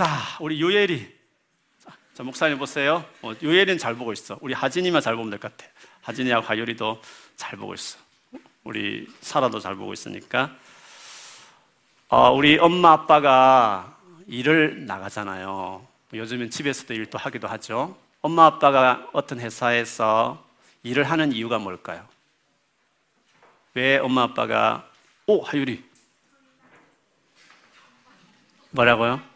자, 우리 요엘이, 자, 목사님 보세요. 요엘이는 잘 보고 있어. 우리 하진이만 잘 보면 될 것 같아. 하진이하고 하율이도 잘 보고 있어. 우리 사라도 잘 보고 있으니까. 우리 엄마 아빠가 일을 나가잖아요. 요즘엔 집에서도 일도 하기도 하죠. 엄마 아빠가 어떤 회사에서 일을 하는 이유가 뭘까요? 왜 엄마 아빠가, 하율이 뭐라고요?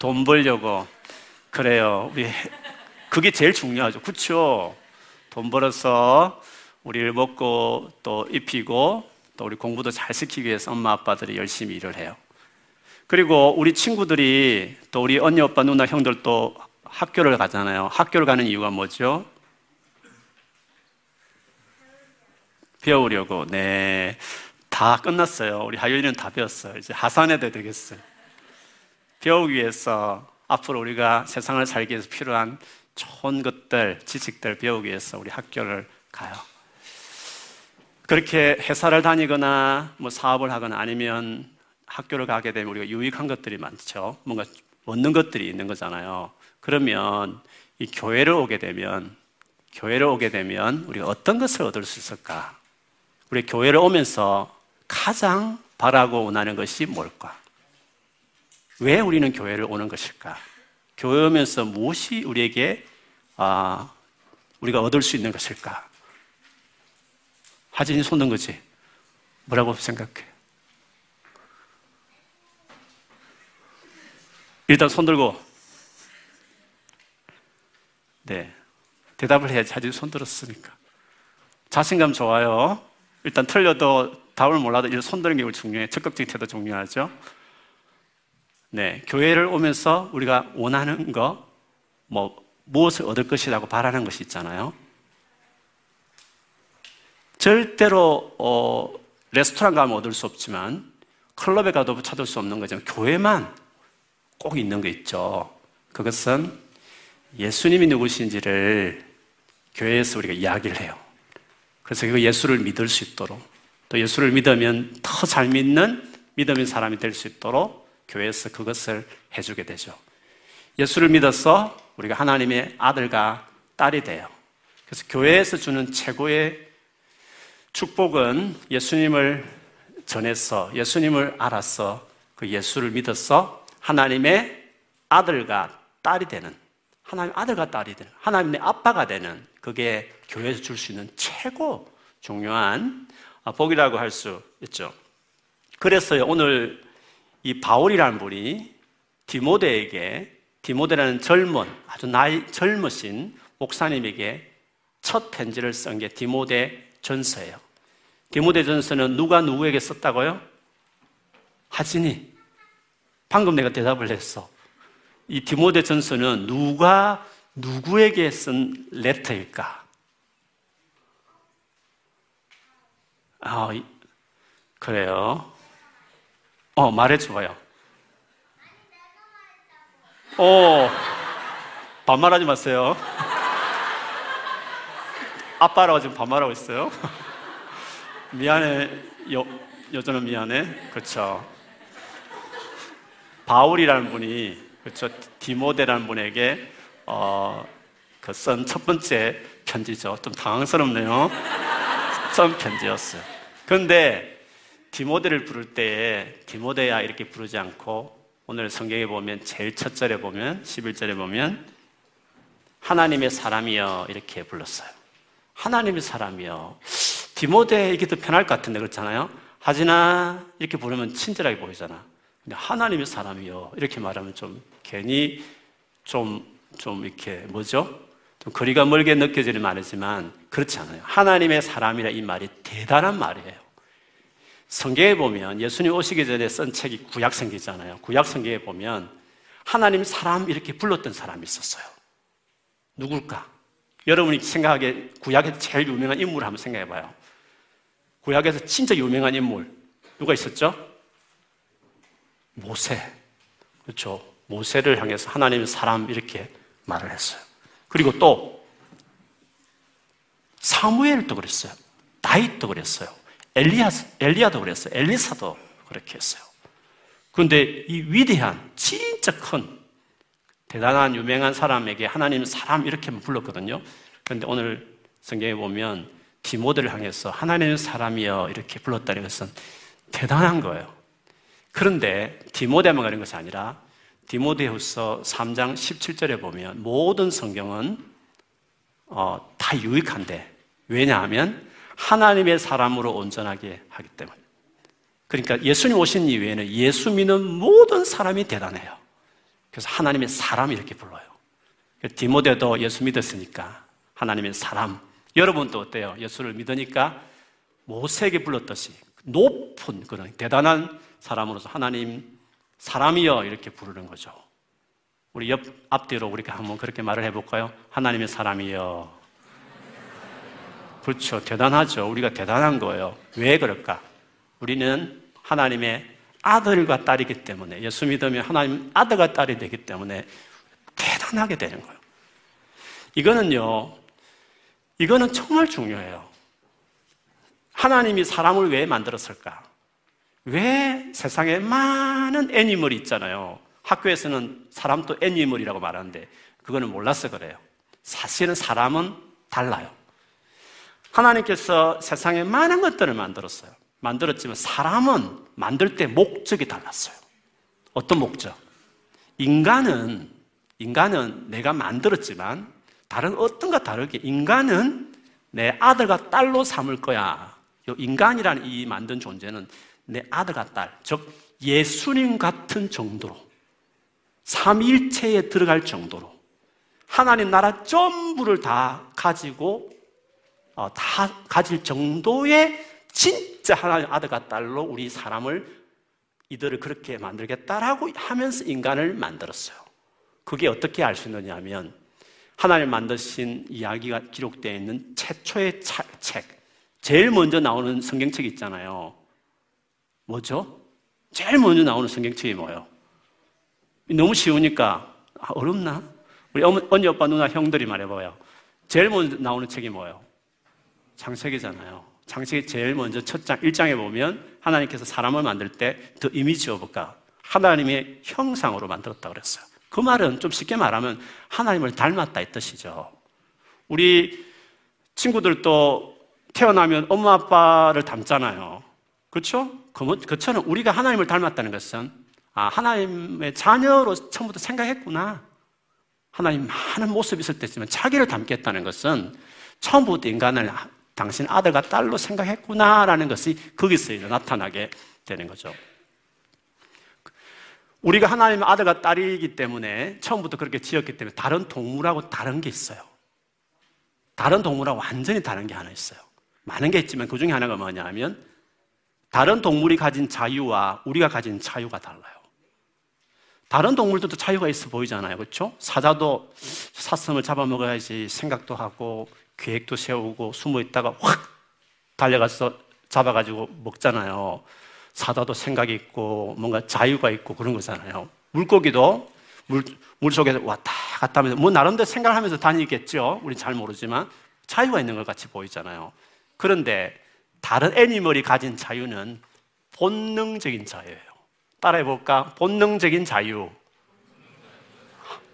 돈 벌려고. 그래요. 우리 그게 제일 중요하죠. 그렇죠? 돈 벌어서 우리를 먹고 또 입히고 또 우리 공부도 잘 시키기 위해서 엄마 아빠들이 열심히 일을 해요. 그리고 우리 친구들이 또 우리 언니, 오빠, 누나, 형들도 학교를 가잖아요. 학교를 가는 이유가 뭐죠? 배우려고. 네, 다 끝났어요. 우리 하율이는 다 배웠어요. 이제 하산해도 되겠어요. 배우기 위해서, 앞으로 우리가 세상을 살기 위해서 필요한 좋은 것들, 지식들 배우기 위해서 우리 학교를 가요. 그렇게 회사를 다니거나 뭐 사업을 하거나 아니면 학교를 가게 되면 우리가 유익한 것들이 많죠. 뭔가 얻는 것들이 있는 거잖아요. 그러면 이 교회를 오게 되면 우리가 어떤 것을 얻을 수 있을까? 우리 교회를 오면서 가장 바라고 원하는 것이 뭘까? 왜 우리는 교회를 오는 것일까? 교회 오면서 무엇이 우리에게 우리가 얻을 수 있는 것일까? 하진이 손든 거지? 뭐라고 생각해? 일단 손 들고. 네, 대답을 해야지. 하진이 손 들었으니까 자신감 좋아요. 일단 틀려도 답을 몰라도 손 드는 게 중요해. 적극적인 태도 중요하죠. 네, 교회를 오면서 우리가 원하는 거, 무엇을 얻을 것이라고 바라는 것이 있잖아요. 절대로 레스토랑 가면 얻을 수 없지만 클럽에 가도 찾을 수 없는 거지만 교회만 꼭 있는 거 있죠. 그것은 예수님이 누구신지를 교회에서 우리가 이야기를 해요. 그래서 그 예수를 믿을 수 있도록, 또 예수를 믿으면 더 잘 믿는 믿음의 사람이 될 수 있도록 교회에서 그것을 해주게 되죠. 예수를 믿어서 우리가 하나님의 아들과 딸이 돼요. 그래서 교회에서 주는 최고의 축복은 예수님을 전해서, 예수님을 알아서, 그 예수를 믿어서 하나님의 아들과 딸이 되는, 하나님의 아들과 딸이 되는, 하나님의 아빠가 되는, 그게 교회에서 줄 수 있는 최고 중요한 복이라고 할 수 있죠. 그래서요, 오늘 이 바울이라는 분이 디모데에게, 디모데라는 아주 나이 젊으신 목사님에게 첫 편지를 쓴 게 디모데전서예요. 디모데전서는 누가 누구에게 썼다고요? 하진이. 방금 내가 대답을 했어. 이 디모데전서는 누가 누구에게 쓴 레터일까? 그래요. 말해줘봐요. 반말하지 마세요. 아빠라고 지금 반말하고 있어요. 미안해. 여전히 미안해. 그렇죠. 바울이라는 분이, 그렇죠, 디모데라는 분에게 그 쓴 첫 번째 편지죠. 좀 당황스럽네요. 쓴 편지였어요. 그런데 디모데를 부를 때에 디모데야 이렇게 부르지 않고, 오늘 성경에 보면 제일 첫 절에 보면 11절에 보면 하나님의 사람이여 이렇게 불렀어요. 하나님의 사람이여. 디모데 이게 더 편할 것 같은데, 그렇잖아요. 하진아 이렇게 부르면 친절하게 보이잖아. 근데 하나님의 사람이여 이렇게 말하면 좀 괜히 좀 이렇게 뭐죠? 좀 거리가 멀게 느껴지는 말이지만 그렇지 않아요. 하나님의 사람이라 이 말이 대단한 말이에요. 성경에 보면 예수님 오시기 전에 쓴 책이 구약성경이잖아요. 구약성경에 보면 하나님 사람 이렇게 불렀던 사람이 있었어요. 누굴까? 여러분이 생각하기에 구약에서 제일 유명한 인물을 한번 생각해 봐요. 구약에서 진짜 유명한 인물 누가 있었죠? 모세. 그렇죠? 모세를 향해서 하나님의 사람 이렇게 말을 했어요. 그리고 또 사무엘도 그랬어요. 다윗도 그랬어요. 엘리야도 그랬어요. 엘리사도 그렇게 했어요. 그런데 이 위대한, 진짜 큰, 대단한 유명한 사람에게 하나님 사람 이렇게 불렀거든요. 그런데 오늘 성경에 보면 디모데를 향해서 하나님의 사람이여 이렇게 불렀다는 것은 대단한 거예요. 그런데 디모데만 그런 것이 아니라 디모데후서 3장 17절에 보면 모든 성경은 다 유익한데, 왜냐하면 하나님의 사람으로 온전하게 하기 때문에. 그러니까 예수님 오신 이후에는 예수 믿는 모든 사람이 대단해요. 그래서 하나님의 사람 이렇게 불러요. 디모데도 예수 믿었으니까 하나님의 사람. 여러분도 어때요? 예수를 믿으니까 모세에게 불렀듯이 높은 그런 대단한 사람으로서 하나님 사람이여 이렇게 부르는 거죠. 우리 옆 앞뒤로 우리가 한번 그렇게 말을 해볼까요? 하나님의 사람이여. 그렇죠. 대단하죠. 우리가 대단한 거예요. 왜 그럴까? 우리는 하나님의 아들과 딸이기 때문에, 예수 믿으면 하나님 아들과 딸이 되기 때문에 대단하게 되는 거예요. 이거는 정말 중요해요. 하나님이 사람을 왜 만들었을까? 왜 세상에 많은 애니멀이 있잖아요. 학교에서는 사람도 애니멀이라고 말하는데 그거는 몰라서 그래요. 사실은 사람은 달라요. 하나님께서 세상에 많은 것들을 만들었어요. 만들었지만 사람은 만들 때 목적이 달랐어요. 어떤 목적? 인간은 내가 만들었지만 다른 어떤가 다르게 인간은 내 아들과 딸로 삼을 거야. 인간이라는 이 만든 존재는 내 아들과 딸, 즉 예수님 같은 정도로, 삼위일체에 들어갈 정도로 하나님 나라 전부를 다 가지고 다 가질 정도의 진짜 하나님 아들과 딸로 우리 사람을, 이들을 그렇게 만들겠다라고 하면서 인간을 만들었어요. 그게 어떻게 알 수 있느냐 하면 하나님 만드신 이야기가 기록되어 있는 최초의 책, 제일 먼저 나오는 성경책이 있잖아요. 뭐죠? 제일 먼저 나오는 성경책이 뭐예요? 너무 쉬우니까 어렵나? 우리 언니, 오빠, 누나, 형들이 말해봐요. 제일 먼저 나오는 책이 뭐예요? 창세기잖아요. 창세기 제일 먼저 첫 장, 1장에 보면 하나님께서 사람을 만들 때 the image of God, 하나님의 형상으로 만들었다고 그랬어요. 그 말은 좀 쉽게 말하면 하나님을 닮았다 이 뜻이죠. 우리 친구들도 태어나면 엄마 아빠를 닮잖아요. 그렇죠? 그처럼 우리가 하나님을 닮았다는 것은, 아, 하나님의 자녀로 처음부터 생각했구나. 하나님 많은 모습이 있을 때 있지만 자기를 닮겠다는 것은 처음부터 인간을 당신 아들과 딸로 생각했구나라는 것이 거기서 나타나게 되는 거죠. 우리가 하나님의 아들과 딸이기 때문에, 처음부터 그렇게 지었기 때문에 다른 동물하고 다른 게 있어요. 다른 동물하고 완전히 다른 게 하나 있어요. 많은 게 있지만 그 중에 하나가 뭐냐 하면 다른 동물이 가진 자유와 우리가 가진 자유가 달라요. 다른 동물들도 자유가 있어 보이잖아요. 그렇죠? 사자도 사슴을 잡아먹어야지 생각도 하고 계획도 세우고 숨어 있다가 확 달려가서 잡아가지고 먹잖아요. 사자도 생각이 있고 뭔가 자유가 있고 그런 거잖아요. 물고기도 물속에서 왔다 갔다 하면서 뭐 나름대로 생각을 하면서 다니겠죠. 우린 잘 모르지만 자유가 있는 것 같이 보이잖아요. 그런데 다른 애니멀이 가진 자유는 본능적인 자유예요. 따라해볼까? 본능적인 자유.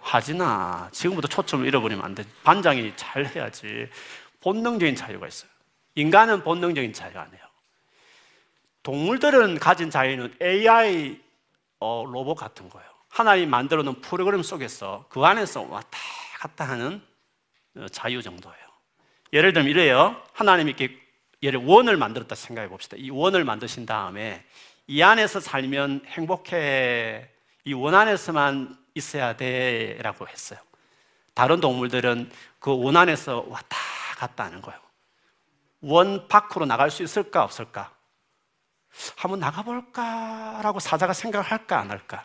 하지나, 지금부터 초점을 잃어버리면 안 돼. 반장이 잘 해야지. 본능적인 자유가 있어요. 인간은 본능적인 자유가 아니에요. 동물들은 가진 자유는 AI 로봇 같은 거예요. 하나님이 만들어 놓은 프로그램 속에서 그 안에서 왔다 갔다 하는 자유 정도예요. 예를 들면 이래요. 하나님이 이렇게 예를 원을 만들었다 생각해 봅시다. 이 원을 만드신 다음에 이 안에서 살면 행복해. 이 원 안에서만 있어야 돼 라고 했어요. 다른 동물들은 그 원 안에서 왔다 갔다 하는 거예요. 원 밖으로 나갈 수 있을까 없을까? 한번 나가볼까 라고 사자가 생각을 할까 안 할까?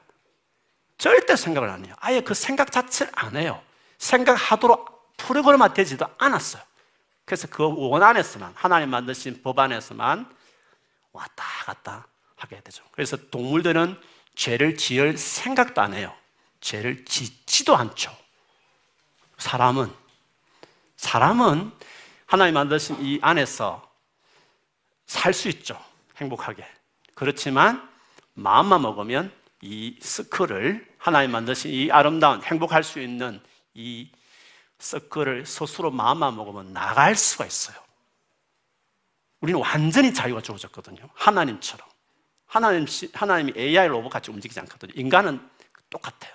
절대 생각을 안 해요. 아예 그 생각 자체를 안 해요. 생각하도록 프로그램화 되지도 않았어요. 그래서 그 원 안에서만, 하나님 만드신 법 안에서만 왔다 갔다 하게 되죠. 그래서 동물들은 죄를 지을 생각도 안 해요. 죄를 짓지도 않죠. 사람은 하나님 만드신 이 안에서 살 수 있죠. 행복하게. 그렇지만 마음만 먹으면 이 서클을, 하나님 만드신 이 아름다운 행복할 수 있는 이 서클을 스스로 마음만 먹으면 나갈 수가 있어요. 우리는 완전히 자유가 주어졌거든요. 하나님처럼. 하나님이 AI 로봇 같이 움직이지 않거든요. 인간은 똑같아요.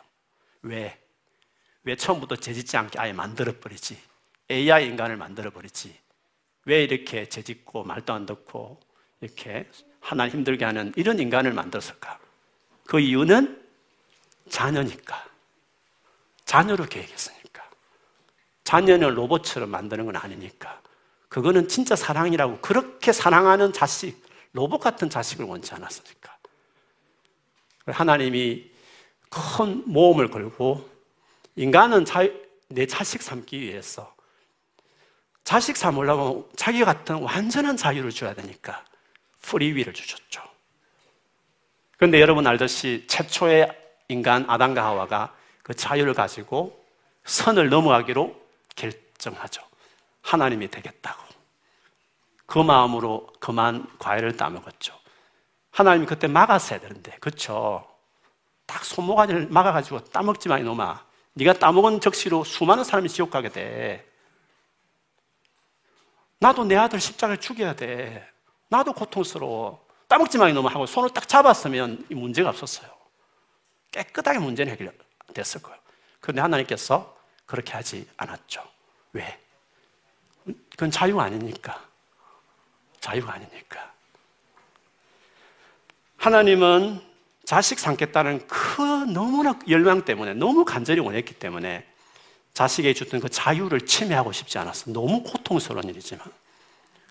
왜 처음부터 재짓지 않게 아예 만들어버리지? AI 인간을 만들어버리지? 왜 이렇게 재짓고 말도 안 듣고 이렇게 하나님 힘들게 하는 이런 인간을 만들었을까? 그 이유는 자녀니까. 자녀로 계획했으니까. 자녀는 로봇처럼 만드는 건 아니니까. 그거는 진짜 사랑이라고. 그렇게 사랑하는 자식, 로봇 같은 자식을 원치 않았으니까. 하나님이 큰 모험을 걸고, 인간은 내 자식 삼기 위해서, 자식 삼으려고 자기 같은 완전한 자유를 줘야 되니까 프리위를 주셨죠. 그런데 여러분 알듯이 최초의 인간 아담과 하와가 그 자유를 가지고 선을 넘어가기로 결정하죠. 하나님이 되겠다고. 그 마음으로 그만 과일을 따먹었죠. 하나님이 그때 막았어야 되는데, 그렇죠? 딱 손모가지를 막아가지고 따먹지 마 이놈아, 네가 따먹은 적시로 수많은 사람이 지옥 가게 돼. 나도 내 아들 십자가를 죽여야 돼. 나도 고통스러워. 따먹지 마 이놈아 하고 손을 딱 잡았으면 이 문제가 없었어요. 깨끗하게 문제는 해결됐을 거예요. 그런데 하나님께서 그렇게 하지 않았죠. 왜? 그건 자유가 아니니까. 자유가 아니니까. 하나님은 자식 삼겠다는 그 너무나 열망 때문에, 너무 간절히 원했기 때문에 자식에게 주던 그 자유를 침해하고 싶지 않았어. 너무 고통스러운 일이지만.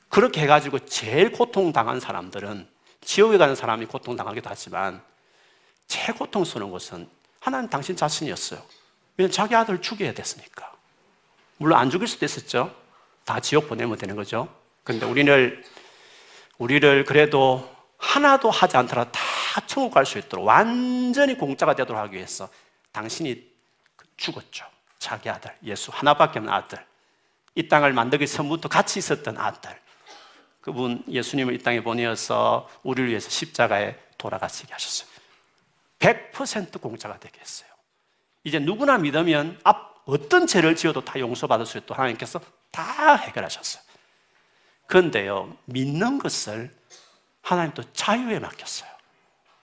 그렇게 해가지고 제일 고통당한 사람들은, 지옥에 가는 사람이 고통당하기도 하지만 제일 고통스러운 것은 하나님 당신 자신이었어요. 왜냐면 자기 아들을 죽여야 됐으니까. 물론 안 죽일 수도 있었죠. 다 지옥 보내면 되는 거죠. 근데 우리를 그래도 하나도 하지 않더라도 다 천국 갈 수 있도록, 완전히 공짜가 되도록 하기 위해서 당신이 죽었죠. 자기 아들, 예수 하나밖에 없는 아들, 이 땅을 만들기 전부터 같이 있었던 아들, 그분 예수님을 이 땅에 보내어서 우리를 위해서 십자가에 돌아가시게 하셨어요. 100% 공짜가 되게 했어요. 이제 누구나 믿으면 어떤 죄를 지어도 다 용서받을 수 있도록 하나님께서 다 해결하셨어요. 그런데요, 믿는 것을 하나님도 자유에 맡겼어요.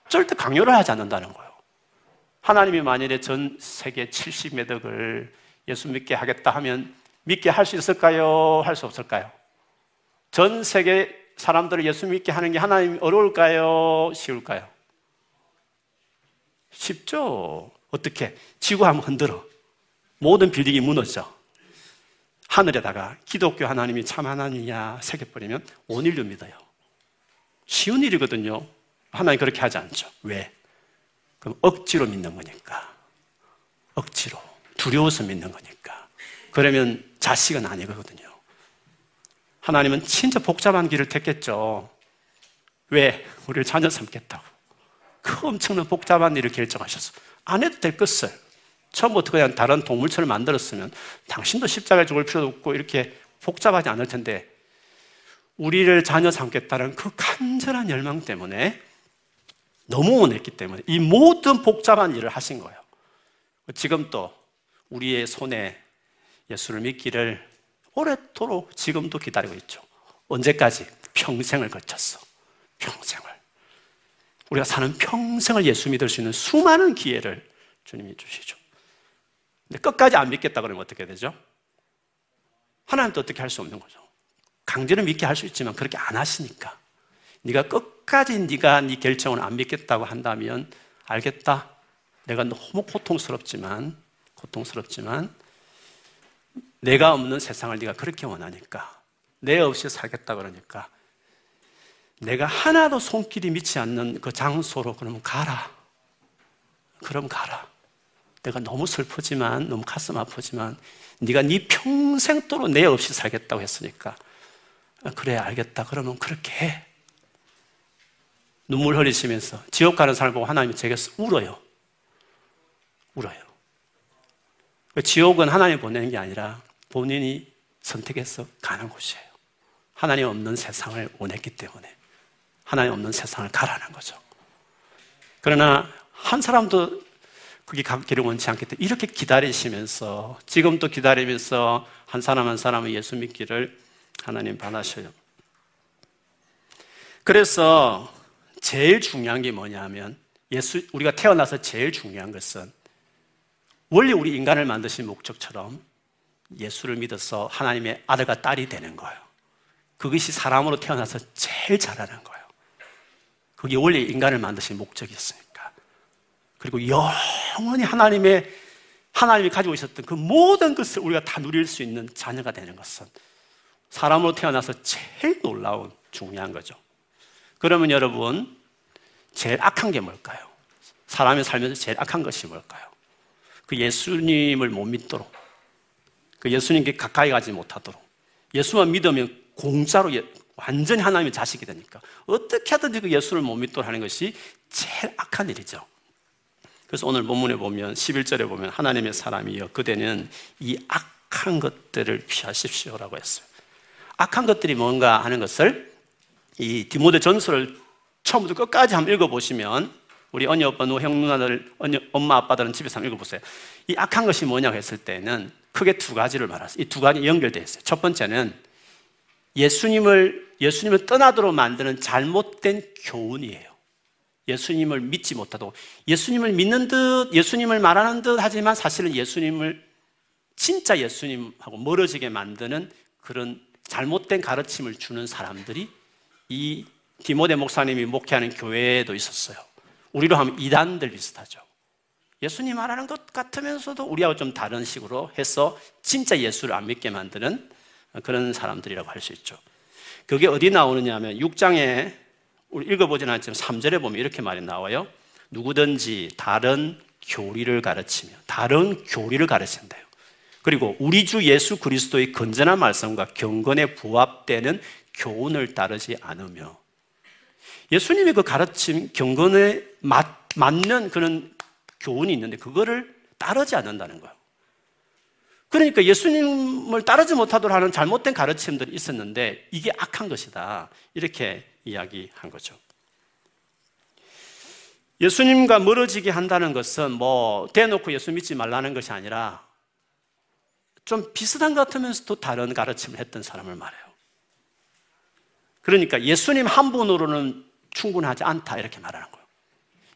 절대 강요를 하지 않는다는 거예요. 하나님이 만일에 전 세계 70몇 억을 예수 믿게 하겠다 하면 믿게 할 수 있을까요? 할 수 없을까요? 전 세계 사람들을 예수 믿게 하는 게 하나님이 어려울까요? 쉬울까요? 쉽죠. 어떻게? 지구 한번 흔들어. 모든 빌딩이 무너져. 하늘에다가 기독교 하나님이 참 하나님이야 새겨버리면 온 인류 믿어요. 쉬운 일이거든요. 하나님 그렇게 하지 않죠. 왜? 그럼 억지로 믿는 거니까. 억지로. 두려워서 믿는 거니까. 그러면 자식은 아니거든요. 하나님은 진짜 복잡한 길을 택했죠. 왜? 우리를 자녀 삼겠다고. 그 엄청난 복잡한 일을 결정하셨어. 안 해도 될 것을. 처음부터 그냥 다른 동물처럼 만들었으면 당신도 십자가에 죽을 필요도 없고 이렇게 복잡하지 않을 텐데, 우리를 자녀 삼겠다는 그 간절한 열망 때문에, 너무 원했기 때문에 이 모든 복잡한 일을 하신 거예요. 지금 또 우리의 손에 예수를 믿기를 오랫도록 지금도 기다리고 있죠. 언제까지? 평생을 걸쳤어. 평생을. 우리가 사는 평생을 예수 믿을 수 있는 수많은 기회를 주님이 주시죠. 근데 끝까지 안 믿겠다 그러면 어떻게 되죠? 하나님도 어떻게 할 수 없는 거죠. 강제로 믿게 할 수 있지만 그렇게 안 하시니까. 네가 끝까지 네 결정을 안 믿겠다고 한다면, 알겠다. 내가 너무 고통스럽지만 내가 없는 세상을 네가 그렇게 원하니까, 내 없이 살겠다 그러니까, 내가 하나도 손길이 미치지 않는 그 장소로 그러면 가라. 그럼 가라. 내가 너무 슬프지만, 너무 가슴 아프지만 네가 네 평생도록 내 없이 살겠다고 했으니까, 그래 알겠다 그러면 그렇게 해. 눈물 흘리시면서 지옥 가는 사람 보고 하나님이 제게서 울어요. 지옥은 하나님이 보내는 게 아니라 본인이 선택해서 가는 곳이에요. 하나님 없는 세상을 원했기 때문에 하나님 없는 세상을 가라는 거죠. 그러나 한 사람도 그게 가기를 원치 않겠다. 이렇게 기다리시면서, 지금도 기다리면서 한 사람 한 사람은 예수 믿기를 하나님 바라셔요. 그래서 제일 중요한 게 뭐냐면, 우리가 태어나서 제일 중요한 것은 원래 우리 인간을 만드신 목적처럼 예수를 믿어서 하나님의 아들과 딸이 되는 거예요. 그것이 사람으로 태어나서 제일 잘하는 거예요. 그게 원래 인간을 만드신 목적이었으니까. 그리고 영원히 하나님이 가지고 있었던 그 모든 것을 우리가 다 누릴 수 있는 자녀가 되는 것은 사람으로 태어나서 제일 놀라운 중요한 거죠. 그러면 여러분, 제일 악한 게 뭘까요? 사람이 살면서 제일 악한 것이 뭘까요? 그 예수님을 못 믿도록, 그 예수님께 가까이 가지 못하도록, 예수만 믿으면 공짜로 완전히 하나님의 자식이 되니까 어떻게 하든지 그 예수를 못 믿도록 하는 것이 제일 악한 일이죠. 그래서 오늘 본문에 보면 11절에 보면 하나님의 사람이여 그대는 이 악한 것들을 피하십시오라고 했어요. 악한 것들이 뭔가 하는 것을 이 디모데전서를 처음부터 끝까지 한번 읽어보시면, 우리 언니, 오빠, 형, 누나들, 엄마, 아빠들은 집에서 한번 읽어보세요. 이 악한 것이 뭐냐고 했을 때는 크게 두 가지를 말했어요. 이 두 가지 연결되어 있어요. 첫 번째는 예수님을 떠나도록 만드는 잘못된 교훈이에요. 예수님을 믿지 못하도록, 예수님을 믿는 듯, 예수님을 말하는 듯 하지만 사실은 예수님을, 진짜 예수님하고 멀어지게 만드는 그런 잘못된 가르침을 주는 사람들이 이 디모데 목사님이 목회하는 교회에도 있었어요. 우리로 하면 이단들 비슷하죠. 예수님 말하는 것 같으면서도 우리하고 좀 다른 식으로 해서 진짜 예수를 안 믿게 만드는 그런 사람들이라고 할 수 있죠. 그게 어디 나오느냐 하면 6장에 우리 읽어보지는 않지만 3절에 보면 이렇게 말이 나와요. 누구든지 다른 교리를 가르친대요. 그리고 우리 주 예수 그리스도의 건전한 말씀과 경건에 부합되는 교훈을 따르지 않으며, 예수님의 그 가르침, 경건에 맞는 그런 교훈이 있는데 그거를 따르지 않는다는 거예요. 그러니까 예수님을 따르지 못하도록 하는 잘못된 가르침들이 있었는데 이게 악한 것이다, 이렇게 이야기한 거죠. 예수님과 멀어지게 한다는 것은 뭐 대놓고 예수 믿지 말라는 것이 아니라 좀 비슷한 것 같으면서도 다른 가르침을 했던 사람을 말해요. 그러니까 예수님 한 분으로는 충분하지 않다, 이렇게 말하는 거예요.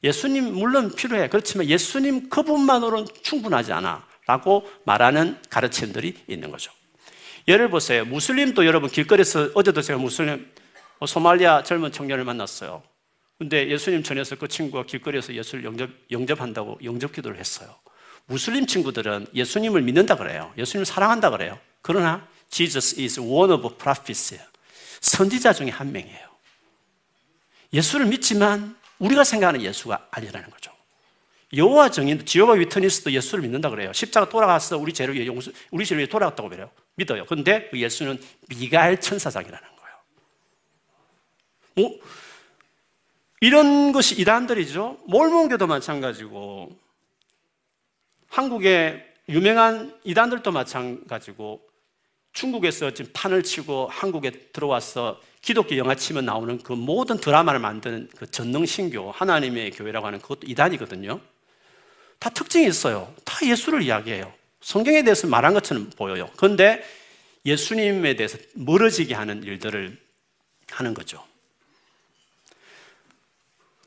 예수님 물론 필요해. 그렇지만 예수님 그분만으로는 충분하지 않아 라고 말하는 가르침들이 있는 거죠. 예를 보세요. 무슬림도 여러분 길거리에서, 어제도 제가 무슬림 소말리아 젊은 청년을 만났어요. 근데 예수님 전해서 그 친구가 길거리에서 예수를 영접한다고 영접 기도를 했어요. 무슬림 친구들은 예수님을 믿는다 그래요. 예수님을 사랑한다 그래요. 그러나 Jesus is one of prophets, 선지자 중에 한 명이에요. 예수를 믿지만 우리가 생각하는 예수가 아니라는 거죠. 여호와 증인, 지호바 위트니스도 예수를 믿는다 그래요. 십자가 돌아가서 우리 죄를 위해 돌아갔다고 그래요. 믿어요. 그런데 그 예수는 미가엘 천사장이라는 거예요. 뭐 이런 것이 이단들이죠. 몰몬교도 마찬가지고, 한국의 유명한 이단들도 마찬가지고, 중국에서 지금 판을 치고 한국에 들어와서 기독교 영화 치면 나오는 그 모든 드라마를 만드는 그 전능신교, 하나님의 교회라고 하는 그것도 이단이거든요. 다 특징이 있어요. 다 예수를 이야기해요. 성경에 대해서 말한 것처럼 보여요. 그런데 예수님에 대해서 멀어지게 하는 일들을 하는 거죠.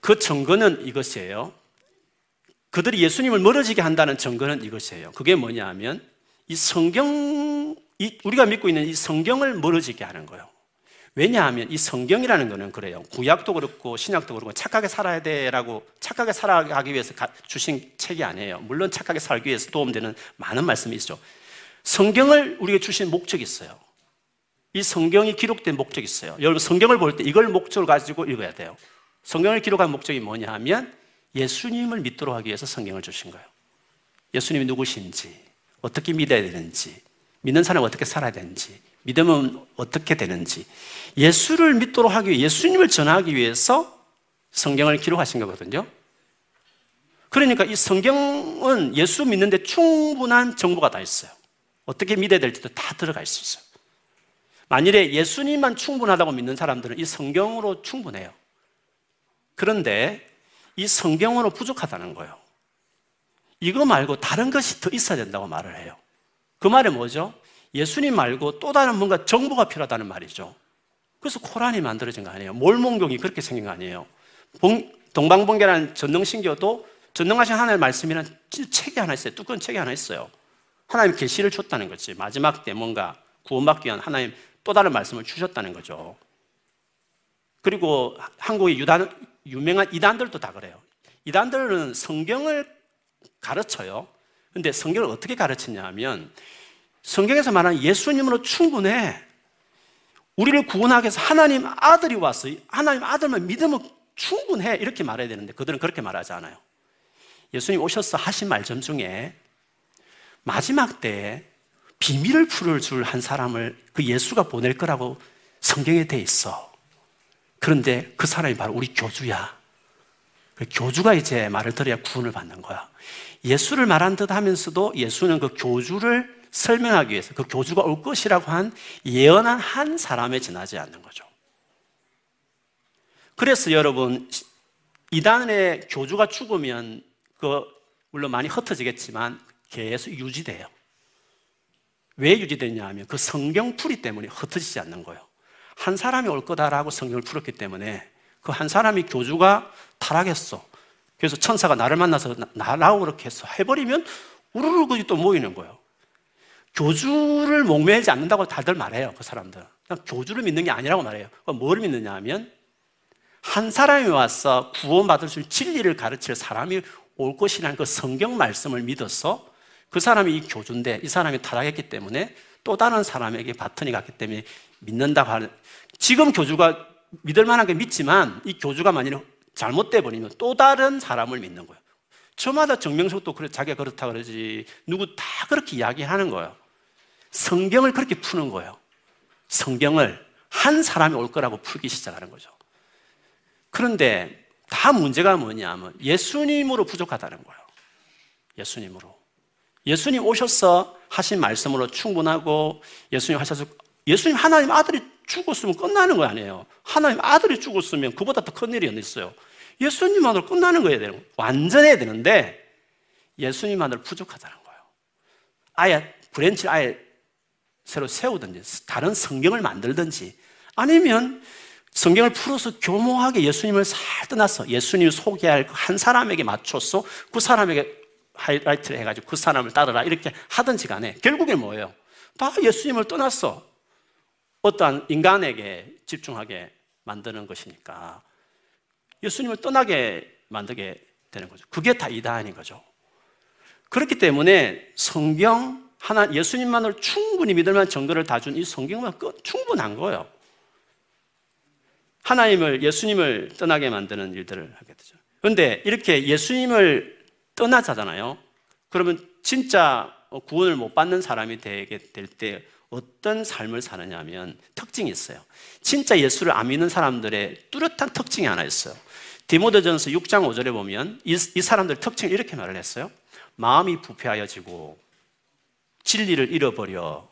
그 증거는 이것이에요. 그들이 예수님을 멀어지게 한다는 증거는 이것이에요. 그게 뭐냐 하면 우리가 믿고 있는 이 성경을 멀어지게 하는 거예요. 왜냐하면 이 성경이라는 거는 그래요. 구약도 그렇고 신약도 그렇고 착하게 살아야 돼라고, 착하게 살아가기 위해서 주신 책이 아니에요. 물론 착하게 살기 위해서 도움되는 많은 말씀이 있죠. 성경을 우리에게 주신 목적이 있어요. 이 성경이 기록된 목적이 있어요. 여러분 성경을 볼 때 이걸 목적을 가지고 읽어야 돼요. 성경을 기록한 목적이 뭐냐 하면 예수님을 믿도록 하기 위해서 성경을 주신 거예요. 예수님이 누구신지, 어떻게 믿어야 되는지, 믿는 사람은 어떻게 살아야 되는지, 믿으면 어떻게 되는지, 예수를 믿도록 하기 위해, 예수님을 전하기 위해서 성경을 기록하신 거거든요. 그러니까 이 성경은 예수 믿는데 충분한 정보가 다 있어요. 어떻게 믿어야 될지도 다 들어가 있어요. 만일에 예수님만 충분하다고 믿는 사람들은 이 성경으로 충분해요. 그런데 이 성경으로 부족하다는 거예요. 이거 말고 다른 것이 더 있어야 된다고 말을 해요. 그 말이 뭐죠? 예수님 말고 또 다른 뭔가 정보가 필요하다는 말이죠. 그래서 코란이 만들어진 거 아니에요. 몰몬경이 그렇게 생긴 거 아니에요. 동방봉계라는 전능신교도 전능하신 하나님의 말씀이라는 책이 하나 있어요. 두꺼운 책이 하나 있어요. 하나님 계시를 줬다는 거지. 마지막 때 뭔가 구원받기 위한 하나님 또 다른 말씀을 주셨다는 거죠. 그리고 한국의 유명한 이단들도 다 그래요. 이단들은 성경을 가르쳐요. 근데 성경을 어떻게 가르치냐 하면 성경에서 말하는 예수님으로 충분해. 우리를 구원하기 위해서 하나님 아들이 와서 하나님 아들만 믿으면 충분해. 이렇게 말해야 되는데 그들은 그렇게 말하지 않아요. 예수님 오셔서 하신 말씀 중에 마지막 때에 비밀을 풀어줄 한 사람을 그 예수가 보낼 거라고 성경에 돼 있어. 그런데 그 사람이 바로 우리 교주야. 그 교주가 이제 말을 들어야 구원을 받는 거야. 예수를 말한 듯 하면서도 예수는 그 교주를 설명하기 위해서 그 교주가 올 것이라고 한 예언한 한 사람에 지나지 않는 거죠. 그래서 여러분, 이단의 교주가 죽으면 물론 많이 흩어지겠지만 계속 유지돼요. 왜 유지되냐 하면 그 성경풀이 때문에 흩어지지 않는 거예요. 한 사람이 올 거다라고 성경을 풀었기 때문에 그 한 사람이 교주가 타락했어. 그래서 천사가 나를 만나서 나라고 그렇게 해서 해버리면 우르르 또 모이는 거예요. 교주를 목매지 않는다고 다들 말해요. 그 사람들은 그냥 교주를 믿는 게 아니라고 말해요. 뭘 믿느냐 하면 한 사람이 와서 구원받을 수 있는 진리를 가르칠 사람이 올 것이라는 그 성경 말씀을 믿어서 그 사람이 이 교주인데 이 사람이 타락했기 때문에 또 다른 사람에게 바톤이 갔기 때문에 믿는다고 하는, 지금 교주가 믿을 만한 게 믿지만 이 교주가 만약에 잘못돼 버리면 또 다른 사람을 믿는 거예요. 저마다 정명석도 그래, 자기가 그렇다 그러지 누구 다 그렇게 이야기하는 거예요. 성경을 그렇게 푸는 거예요. 성경을 한 사람이 올 거라고 풀기 시작하는 거죠. 그런데 다 문제가 뭐냐 하면 예수님으로 부족하다는 거예요. 예수님으로. 예수님 오셔서 하신 말씀으로 충분하고 예수님 하나님 아들이 죽었으면 끝나는 거 아니에요. 하나님 아들이 죽었으면 그보다 더 큰 일이 어딨어요. 예수님만으로 끝나는 거예요. 완전해야 되는데 예수님만으로 부족하다는 거예요. 아예 브랜치를 아예 새로 세우든지 다른 성경을 만들든지 아니면 성경을 풀어서 교묘하게 예수님을 잘 떠나서 예수님을 소개할 한 사람에게 맞춰서 그 사람에게 하이라이트를 해가지고 그 사람을 따르라 이렇게 하든지 간에 결국에 뭐예요? 다 예수님을 떠났어. 어떠한 인간에게 집중하게 만드는 것이니까 예수님을 떠나게 만들게 되는 거죠. 그게 다 이단인 거죠. 그렇기 때문에 성경 하나, 예수님만으로 충분히 믿을 만한 증거를 다 준 이 성경만 충분한 거예요. 하나님을, 예수님을 떠나게 만드는 일들을 하게 되죠. 그런데 이렇게 예수님을 떠나자잖아요. 그러면 진짜 구원을 못 받는 사람이 되게 될 때 어떤 삶을 사느냐 하면 특징이 있어요. 진짜 예수를 안 믿는 사람들의 뚜렷한 특징이 하나 있어요. 디모데전서 6장 5절에 보면 이 사람들 특징을 이렇게 말을 했어요. 마음이 부패하여지고 진리를 잃어버려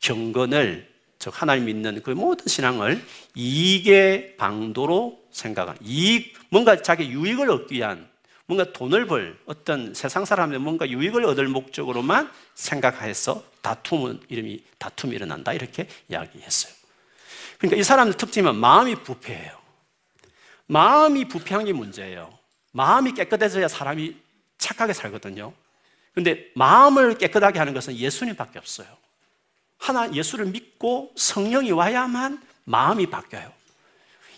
경건을, 즉 하나님 믿는 그 모든 신앙을 이익의 방도로 생각하는, 이익, 뭔가 자기 유익을 얻기 위한, 뭔가 돈을 벌, 어떤 세상 사람의 뭔가 유익을 얻을 목적으로만 생각해서 다툼이 일어난다 이렇게 이야기했어요. 그러니까 이 사람의 특징은 마음이 부패해요. 마음이 부패한 게 문제예요. 마음이 깨끗해져야 사람이 착하게 살거든요. 그런데 마음을 깨끗하게 하는 것은 예수님밖에 없어요. 하나, 예수를 믿고 성령이 와야만 마음이 바뀌어요.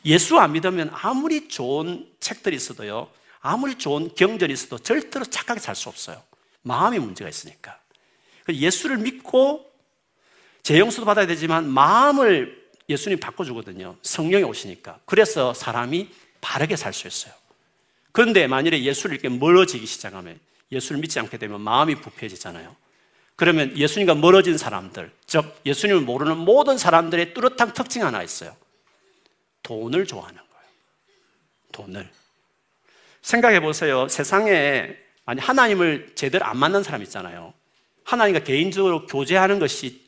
예수 안 믿으면 아무리 좋은 책들이 있어도요, 아무리 좋은 경전이 있어도 절대로 착하게 살 수 없어요. 마음에 문제가 있으니까. 예수를 믿고 재형수도 받아야 되지만 마음을 예수님 바꿔주거든요. 성령이 오시니까. 그래서 사람이 바르게 살 수 있어요. 그런데 만일에 예수를 이렇게 멀어지기 시작하면, 예수를 믿지 않게 되면 마음이 부패해지잖아요. 그러면 예수님과 멀어진 사람들, 즉 예수님을 모르는 모든 사람들의 뚜렷한 특징 하나 있어요. 돈을 좋아하는 거예요. 돈을. 생각해 보세요. 세상에 하나님을 제대로 안 만난 사람 있잖아요. 하나님과 개인적으로 교제하는 것이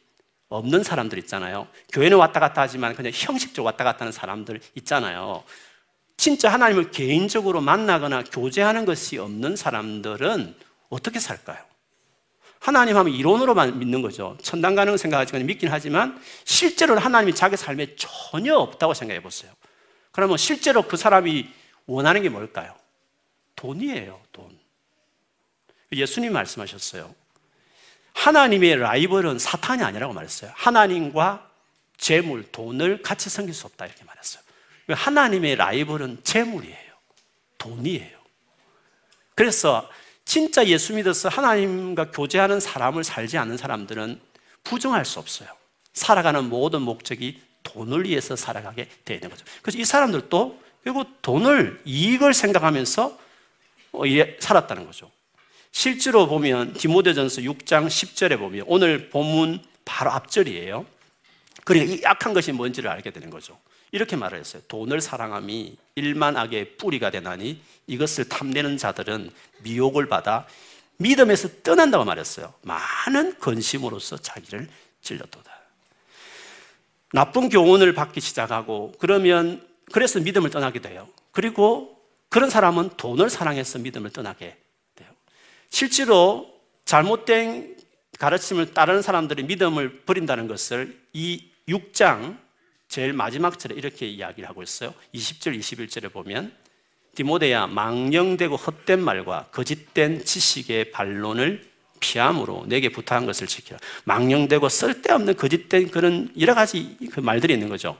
없는 사람들 있잖아요. 교회는 왔다 갔다 하지만 그냥 형식적으로 왔다 갔다 하는 사람들 있잖아요. 진짜 하나님을 개인적으로 만나거나 교제하는 것이 없는 사람들은 어떻게 살까요? 하나님 하면 이론으로만 믿는 거죠. 천당 가는 생각하지 믿긴 하지만 실제로 하나님이 자기 삶에 전혀 없다고 생각해 보세요. 그러면 실제로 그 사람이 원하는 게 뭘까요? 돈이에요, 돈. 예수님 말씀하셨어요. 하나님의 라이벌은 사탄이 아니라고 말했어요. 하나님과 재물, 돈을 같이 섬길 수 없다 이렇게 말했어요. 하나님의 라이벌은 재물이에요. 돈이에요. 그래서 진짜 예수 믿어서 하나님과 교제하는 사람을 살지 않는 사람들은 부정할 수 없어요. 살아가는 모든 목적이 돈을 위해서 살아가게 되는 거죠. 그래서 이 사람들도 결국 돈을, 이익을 생각하면서 살았다는 거죠. 실제로 보면 디모데전서 6장 10절에 보면 오늘 본문 바로 앞절이에요. 그러니까 이 악한 것이 뭔지를 알게 되는 거죠. 이렇게 말을 했어요. 돈을 사랑함이 일만 악의 뿌리가 되나니 이것을 탐내는 자들은 미혹을 받아 믿음에서 떠난다고 말했어요. 많은 근심으로써 자기를 찔렀도다. 나쁜 교훈을 받기 시작하고 그러면 그래서 믿음을 떠나게 돼요. 그리고 그런 사람은 돈을 사랑해서 믿음을 떠나게 돼요. 실제로 잘못된 가르침을 따르는 사람들이 믿음을 버린다는 것을 이 6장 제일 마지막 절에 이렇게 이야기를 하고 있어요. 20절, 21절에 보면 디모데야 망령되고 헛된 말과 거짓된 지식의 반론을 피함으로 내게 부탁한 것을 지키라. 망령되고 쓸데없는 거짓된 그런 여러 가지 그 말들이 있는 거죠.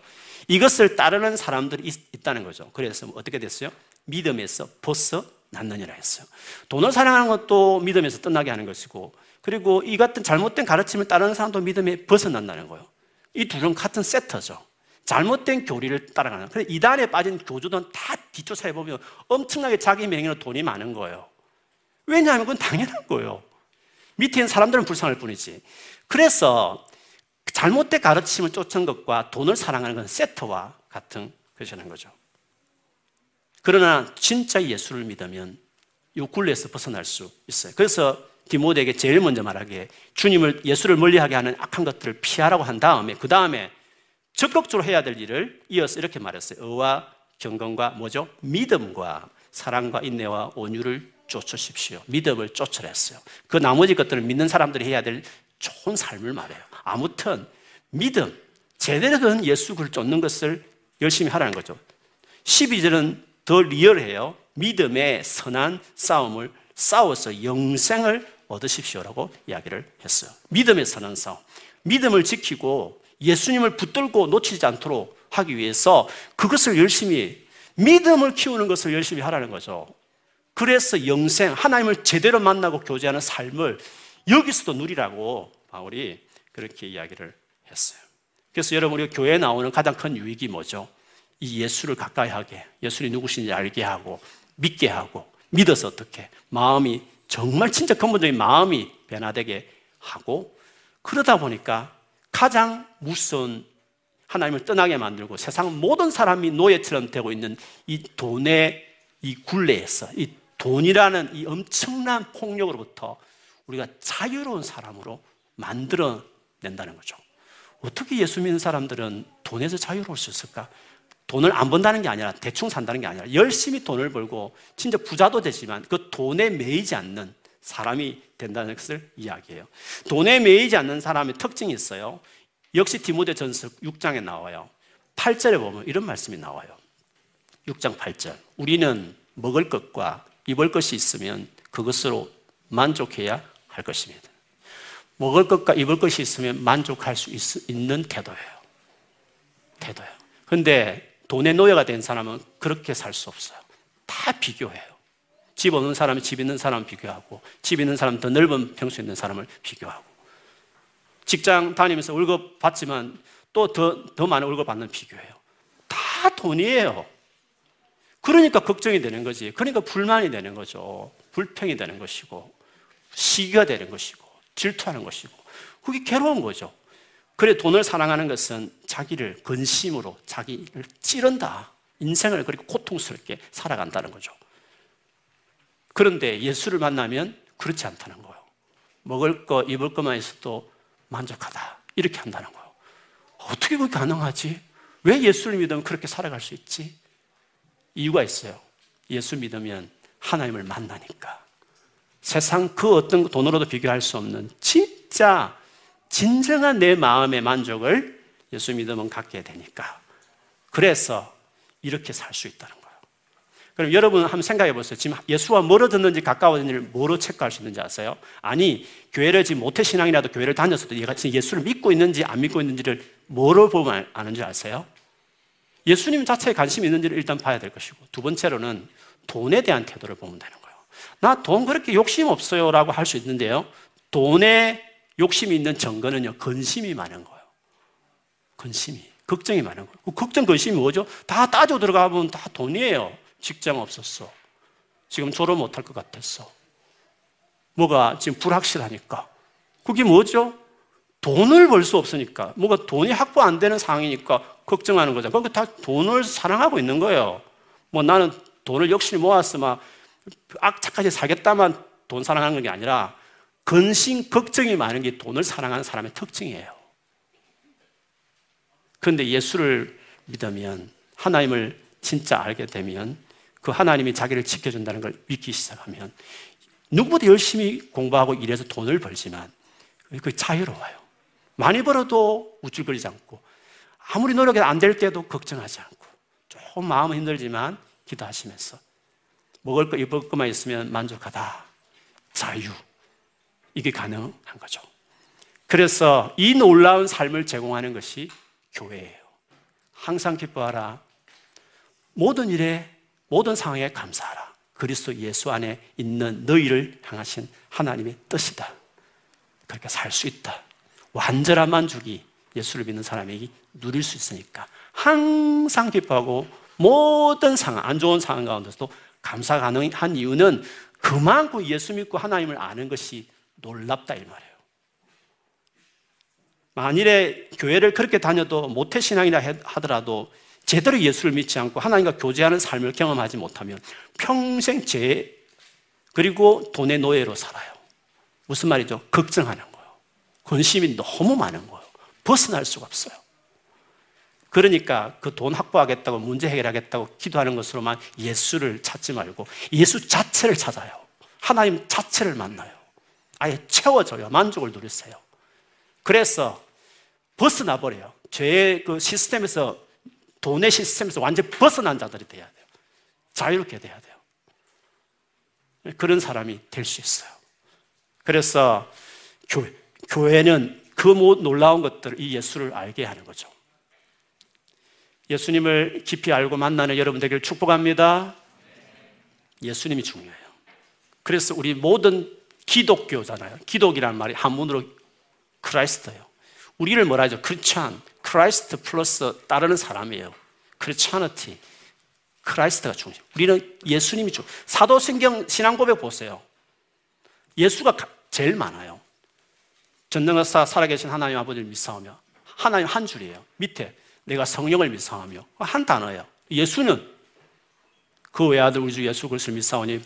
이것을 따르는 사람들이 있다는 거죠. 그래서 어떻게 됐어요? 믿음에서 벗어났느니라 했어요. 돈을 사랑하는 것도 믿음에서 떠나게 하는 것이고 그리고 이 같은 잘못된 가르침을 따르는 사람도 믿음에 벗어난다는 거예요. 이 둘은 같은 세트죠. 잘못된 교리를 따라가는. 그런데 이단에 빠진 교주들은 다 뒷조사해 보면 엄청나게 자기 명의로 돈이 많은 거예요. 왜냐하면 그건 당연한 거예요. 밑에 있는 사람들은 불쌍할 뿐이지. 그래서 잘못된 가르침을 쫓은 것과 돈을 사랑하는 건 세트와 같은 것이라는 거죠. 그러나 진짜 예수를 믿으면 이 굴레에서 벗어날 수 있어요. 그래서 디모데에게 제일 먼저 말하기에 주님을 예수를 멀리하게 하는 악한 것들을 피하라고 한 다음에 그 다음에 적극적으로 해야 될 일을 이어서 이렇게 말했어요. 의와 경건과 뭐죠? 믿음과 사랑과 인내와 온유를 쫓으십시오. 믿음을 쫓으라 했어요. 그 나머지 것들을 믿는 사람들이 해야 될 좋은 삶을 말해요. 아무튼 믿음, 제대로 된 예수를 쫓는 것을 열심히 하라는 거죠. 12절은 더 리얼해요. 믿음의 선한 싸움을 싸워서 영생을 얻으십시오라고 이야기를 했어요. 믿음의 선한 싸움. 믿음을 지키고 예수님을 붙들고 놓치지 않도록 하기 위해서 그것을 열심히, 믿음을 키우는 것을 열심히 하라는 거죠. 그래서 영생, 하나님을 제대로 만나고 교제하는 삶을 여기서도 누리라고 바울이 그렇게 이야기를 했어요. 그래서 여러분, 우리가 교회에 나오는 가장 큰 유익이 뭐죠? 이 예수를 가까이 하게, 예수님이 누구신지 알게 하고, 믿게 하고, 믿어서 어떻게 마음이 정말 진짜 근본적인 마음이 변화되게 하고 그러다 보니까 가장 무서운 하나님을 떠나게 만들고 세상 모든 사람이 노예처럼 되고 있는 이 돈의 이 굴레에서 이 돈이라는 이 엄청난 폭력으로부터 우리가 자유로운 사람으로 만들어낸다는 거죠. 어떻게 예수 믿는 사람들은 돈에서 자유로울 수 있을까? 돈을 안 번다는 게 아니라 대충 산다는 게 아니라 열심히 돈을 벌고 진짜 부자도 되지만 그 돈에 매이지 않는 사람이 된다는 것을 이야기해요. 돈에 매이지 않는 사람의 특징이 있어요. 역시 디모데전서 6장에 나와요. 8절에 보면 이런 말씀이 나와요. 6장 8절. 우리는 먹을 것과 입을 것이 있으면 그것으로 만족해야 할 것입니다. 먹을 것과 입을 것이 있으면 만족할 수 있는 태도예요. 태도예요. 그런데 돈의 노예가 된 사람은 그렇게 살 수 없어요. 다 비교해요. 집 없는 사람이 집 있는 사람 비교하고 집 있는 사람 더 넓은 평수 있는 사람을 비교하고 직장 다니면서 월급 받지만 또 더 많은 월급 받는 비교해요. 다 돈이에요. 그러니까 걱정이 되는 거지. 그러니까 불만이 되는 거죠. 불평이 되는 것이고 시기가 되는 것이고 질투하는 것이고 그게 괴로운 거죠. 그래 돈을 사랑하는 것은 자기를 근심으로 자기를 찌른다. 인생을 그렇게 고통스럽게 살아간다는 거죠. 그런데 예수를 만나면 그렇지 않다는 거예요. 먹을 거, 입을 것만 있어도 만족하다. 이렇게 한다는 거예요. 어떻게 그게 가능하지? 왜 예수를 믿으면 그렇게 살아갈 수 있지? 이유가 있어요. 예수 믿으면 하나님을 만나니까. 세상 그 어떤 돈으로도 비교할 수 없는 진짜 진정한 내 마음의 만족을 예수 믿으면 갖게 되니까. 그래서 이렇게 살 수 있다는 거예요. 그럼 여러분 한번 생각해 보세요. 지금 예수와 멀어졌는지 가까워졌는지를 뭐로 체크할 수 있는지 아세요? 아니, 교회를 지금 모태신앙이라도 교회를 다녔어도 얘가 지금 예수를 믿고 있는지 안 믿고 있는지를 뭐로 보면 아는지 아세요? 예수님 자체에 관심이 있는지를 일단 봐야 될 것이고, 두 번째로는 돈에 대한 태도를 보면 되는 거예요. 나 돈 그렇게 욕심 없어요 라고 할 수 있는데요, 돈에 욕심이 있는 증거는요, 근심이 많은 거예요. 근심이, 걱정이 많은 거예요. 그 걱정, 근심이 뭐죠? 다 따져 들어가면 다 돈이에요. 직장 없었어. 지금 졸업 못할 것 같았어. 뭐가 지금 불확실하니까. 그게 뭐죠? 돈을 벌 수 없으니까, 뭐가 돈이 확보 안 되는 상황이니까 걱정하는 거죠. 그러니까 다 돈을 사랑하고 있는 거예요. 뭐 나는 돈을 욕심이 모아서 막 악착같이 살겠다만 돈 사랑하는 게 아니라, 근심, 걱정이 많은 게 돈을 사랑하는 사람의 특징이에요. 그런데 예수를 믿으면, 하나님을 진짜 알게 되면, 그 하나님이 자기를 지켜준다는 걸 믿기 시작하면, 누구보다 열심히 공부하고 일해서 돈을 벌지만 그 자유로워요. 많이 벌어도 우쭐거리지 않고, 아무리 노력해도 안 될 때도 걱정하지 않고, 조금 마음은 힘들지만 기도하시면서 먹을 거 입을 것만 있으면 만족하다, 자유, 이게 가능한 거죠. 그래서 이 놀라운 삶을 제공하는 것이 교회예요. 항상 기뻐하라, 모든 일에 모든 상황에 감사하라, 그리스도 예수 안에 있는 너희를 향하신 하나님의 뜻이다. 그렇게 살 수 있다. 완전한 만족이 예수를 믿는 사람에게 누릴 수 있으니까 항상 기뻐하고, 모든 상황, 안 좋은 상황 가운데서도 감사 가능한 이유는 그만큼 예수 믿고 하나님을 아는 것이 놀랍다, 이 말이에요. 만일에 교회를 그렇게 다녀도 모태신앙이라 하더라도 제대로 예수를 믿지 않고 하나님과 교제하는 삶을 경험하지 못하면 평생 죄, 그리고 돈의 노예로 살아요. 무슨 말이죠? 걱정하는 거예요. 근심이 너무 많은 거예요. 벗어날 수가 없어요. 그러니까 그 돈 확보하겠다고, 문제 해결하겠다고 기도하는 것으로만 예수를 찾지 말고 예수 자체를 찾아요. 하나님 자체를 만나요. 아예 채워져요. 만족을 누리세요. 그래서 벗어나버려요. 죄의 그 시스템에서, 돈의 시스템에서 완전히 벗어난 자들이 돼야 돼요. 자유롭게 돼야 돼요. 그런 사람이 될 수 있어요. 그래서 교회는 그 놀라운 것들을, 이 예수를 알게 하는 거죠. 예수님을 깊이 알고 만나는 여러분 되길 축복합니다. 예수님이 중요해요. 그래서 우리 모든 기독교잖아요. 기독이라는 말이 한문으로 크라이스트예요. 우리를 뭐라 하죠? 크리스찬, 크라이스트 플러스 따르는 사람이에요. 크리스찬티, 크라이스트가 중요해요. 우리는 예수님이 중요해요. 사도신경 신앙고백 보세요. 예수가 제일 많아요. 전능하사 살아계신 하나님 아버지를 믿사오며, 하나님 한 줄이에요. 밑에 내가 성령을 믿사오며, 한 단어예요. 예수는 그 외아들 우리 주 예수 그리스도를 믿사오니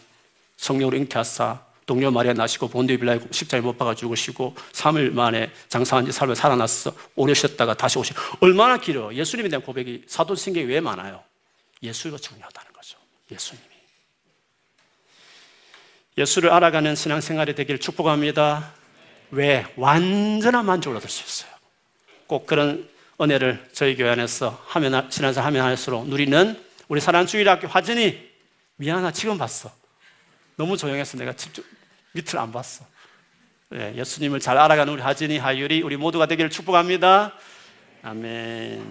성령으로 잉태하사 동료 마리아 나시고 본디 빌라에 십자에 못 박아 죽으시고 3일 만에 장사한 지 삶을 살아났어 오래 쉬었다가 다시 오시고. 얼마나 길어요. 예수님에 대한 고백이 사도신경이 왜 많아요? 예수가 중요하다는 거죠. 예수님이. 예수를 알아가는 신앙생활이 되길 축복합니다. 왜? 완전한 만족을 얻을 수 있어요. 꼭 그런 은혜를 저희 교회 안에서 하면, 신앙생활 하면 할수록 누리는 우리 사랑하는 주일학교 화진이, 미안하다 지금 봤어. 너무 조용해서 내가 직접 밑을 안 봤어. 예, 예수님을 잘 알아가는 우리 하진이, 하율이, 우리 모두가 되기를 축복합니다. 아멘.